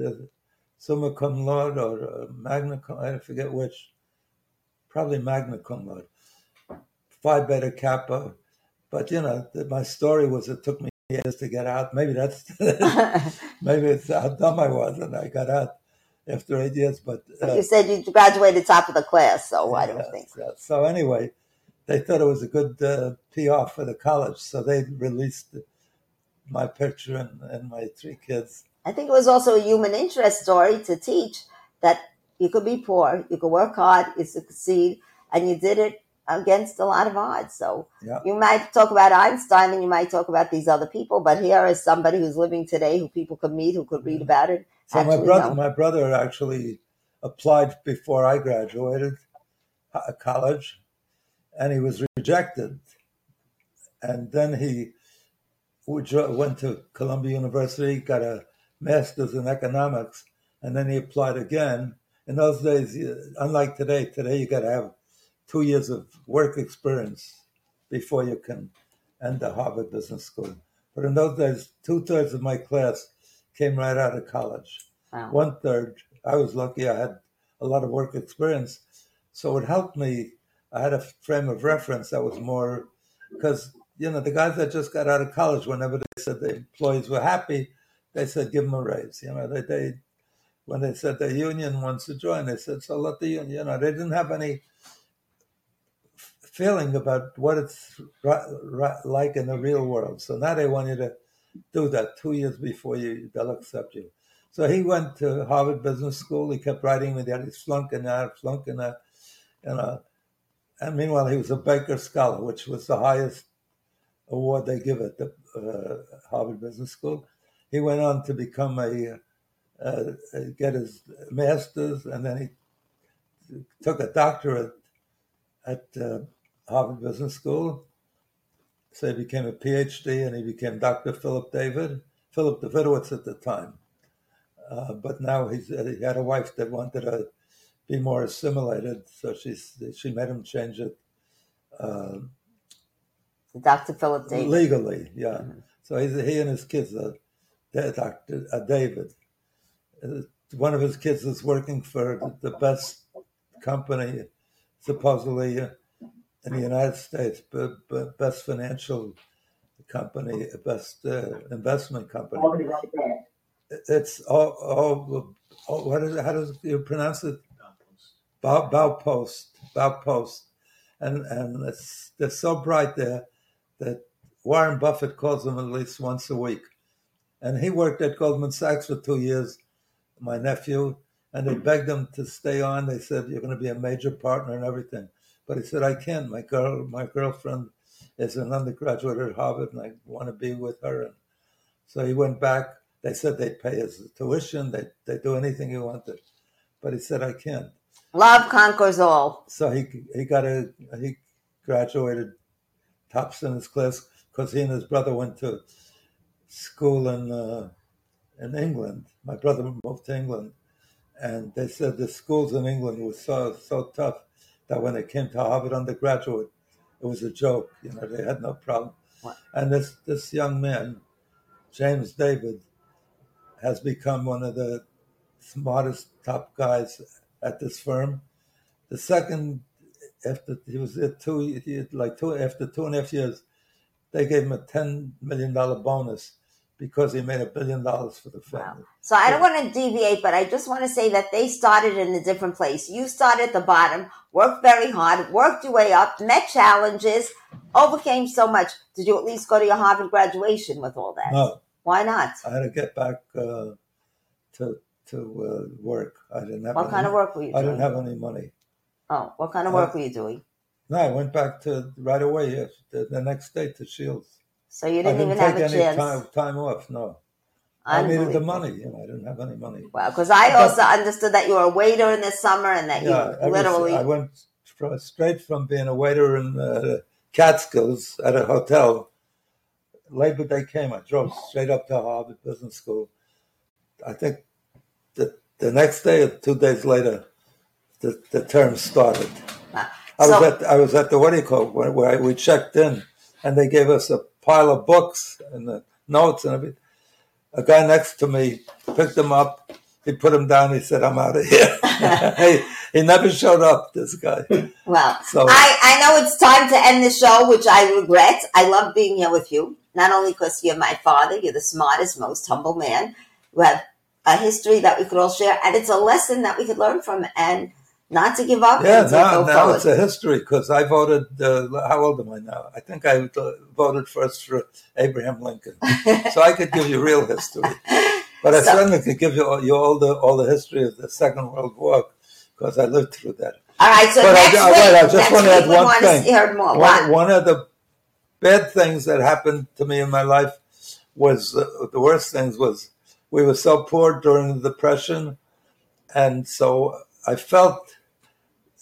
summa cum laude or magna cum, I forget which, probably magna cum laude, Phi Beta Kappa. But, you know, my story was it took me years to get out. Maybe that's maybe it's how dumb I was and I got out after 8 years. But you said you graduated top of the class, so I don't think so. So anyway, they thought it was a good PR for the college, so they released my picture and my three kids. I think it was also a human interest story to teach that you could be poor, you could work hard, you succeed, and you did it against a lot of odds. So you might talk about Einstein and you might talk about these other people, but here is somebody who's living today who people could meet, who could read about it. So my brother actually applied before I graduated college, and he was rejected. And then he went to Columbia University, got a master's in economics, and then he applied again. In those days, unlike today you got to have 2 years of work experience before you can enter Harvard Business School. But in those days, 2/3 of my class came right out of college. Wow. 1/3, I was lucky, I had a lot of work experience. So it helped me. I had a frame of reference that was more, because, you know, the guys that just got out of college, whenever they said the employees were happy, they said, give them a raise. You know, they when they said the union wants to join, they said, so let the union, you know, they didn't have any feeling about what it's like in the real world. So now they want you to do that 2 years before they'll accept you. So he went to Harvard Business School. He kept writing me that he's flunking out, you know. And meanwhile, he was a Baker Scholar, which was the highest award they give at the Harvard Business School. He went on to become get his master's, and then he took a doctorate at Harvard Business School. So he became a PhD, and he became Dr. Philip Davidowitz at the time. But now he had a wife that wanted to be more assimilated, so she made him change it. Dr. Philip Davis. Legally, yeah. Mm-hmm. So he and his kids are Dr. David. One of his kids is working for the best company, supposedly, in the United States, but best financial company, best investment company. I'll be right back. It's how does you pronounce it? BowPost, and they're so bright there that Warren Buffett calls them at least once a week. And he worked at Goldman Sachs for 2 years, my nephew, and they begged him to stay on. They said, you're going to be a major partner and everything. But he said, I can't. My girlfriend is an undergraduate at Harvard, and I want to be with her. And so he went back. They said they'd pay his tuition, they'd do anything he wanted. But he said, I can't. Love conquers all. So he graduated tops in his class because he and his brother went to school in England. My brother moved to England. And they said the schools in England were so tough that when it came to Harvard undergraduate, it was a joke. You know, they had no problem. Wow. And this young man, James David, has become one of the smartest top guys at this firm. The second, after he was there after 2.5 years, they gave him a $10 million bonus because he made $1 billion for the firm. Wow. So I don't want to deviate, but I just want to say that they started in a different place. You started at the bottom, worked very hard, worked your way up, met challenges, overcame so much. Did you at least go to your Harvard graduation with all that? No. Why not? I had to get back to work. I didn't have. What kind of work were you doing? I didn't have any money. Oh, what kind of work were you doing? No, I went back to right away the next day to Shields. So you didn't even have a chance. Time off, no. I needed the money. You know, I didn't have any money. Well, because I also understood that you were a waiter in the summer and that I went straight from being a waiter in Catskills at a hotel. Labor Day came. I drove straight up to Harvard Business School. I think the next day or 2 days later, the term started. Wow. I was at the where we checked in, and they gave us a pile of books and the notes and everything. A guy next to me picked them up. He put them down. He said, I'm out of here. He never showed up, this guy. Well, so, I know it's time to end the show, which I regret. I love being here with you, not only because you're my father, you're the smartest, most humble man. You have a history that we could all share, and it's a lesson that we could learn from and not to give up. Yeah, now it's a history because I voted, how old am I now? I think I voted first for Abraham Lincoln. So I could give you real history. But I certainly could give you all the history of the Second World War because I lived through that. All right, so I just want to add one thing. One of the bad things that happened to me in my life was, the worst things was, we were so poor during the Depression, and so I felt,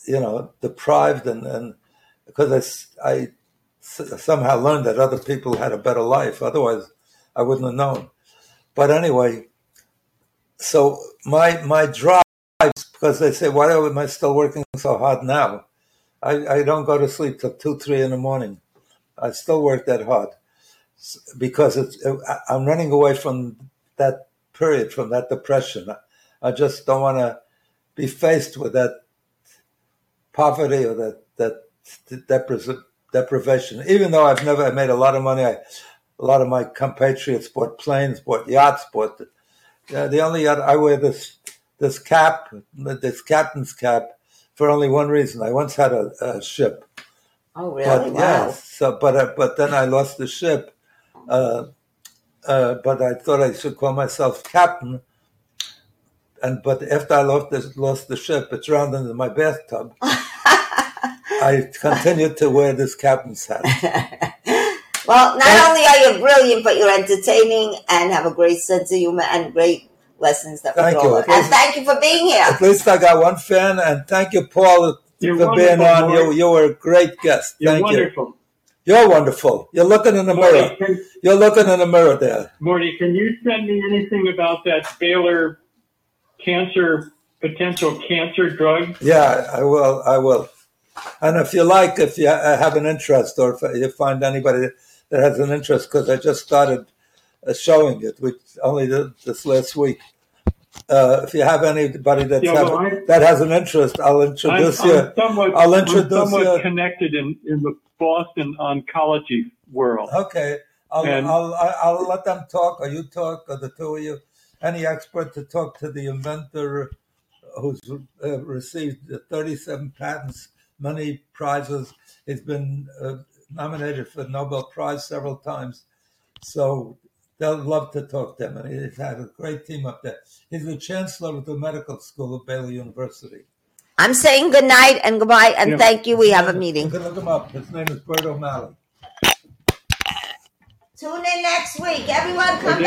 you know, deprived, and because I somehow learned that other people had a better life. Otherwise, I wouldn't have known. But anyway, so my drive, because they say, why am I still working so hard now? I don't go to sleep till 2, 3 in the morning. I still work that hard because I'm running away from that period, from that depression. I just don't want to be faced with that poverty or that deprivation. Even though I made a lot of money, a lot of my compatriots bought planes, bought yachts, the only yacht, I wear this cap, this captain's cap, for only one reason. I once had a ship. Oh, really? But, wow. Yeah, so, but then I lost the ship. But I thought I should call myself captain. But after I lost the ship, it drowned in my bathtub. I continued to wear this captain's hat. Well, not only are you brilliant, but you're entertaining and have a great sense of humor and great lessons that we all learn. And thank you for being here. At least I got one fan, and thank you, Paul, for being on. You were a great guest. Thank you. You're wonderful. You're looking in the mirror. You're looking in the mirror there. Morty, can you send me anything about that Baylor potential cancer drug? Yeah, I will. And if you have an interest, or if you find anybody that has an interest, because I just started showing it, which only this last week. If you have anybody that has an interest, I'm somewhat connected in the Boston oncology world. Okay, I'll let them talk, or you talk, or the two of you. Any expert to talk to the inventor who's received 37 patents, many prizes. He's been nominated for the Nobel Prize several times. So they'll love to talk to him. And he's had a great team up there. He's the chancellor of the medical school of Baylor University. I'm saying good night and goodbye, and thank you. We have a meeting. You can look him up. His name is Bert O'Malley. Tune in next week. Everyone come back.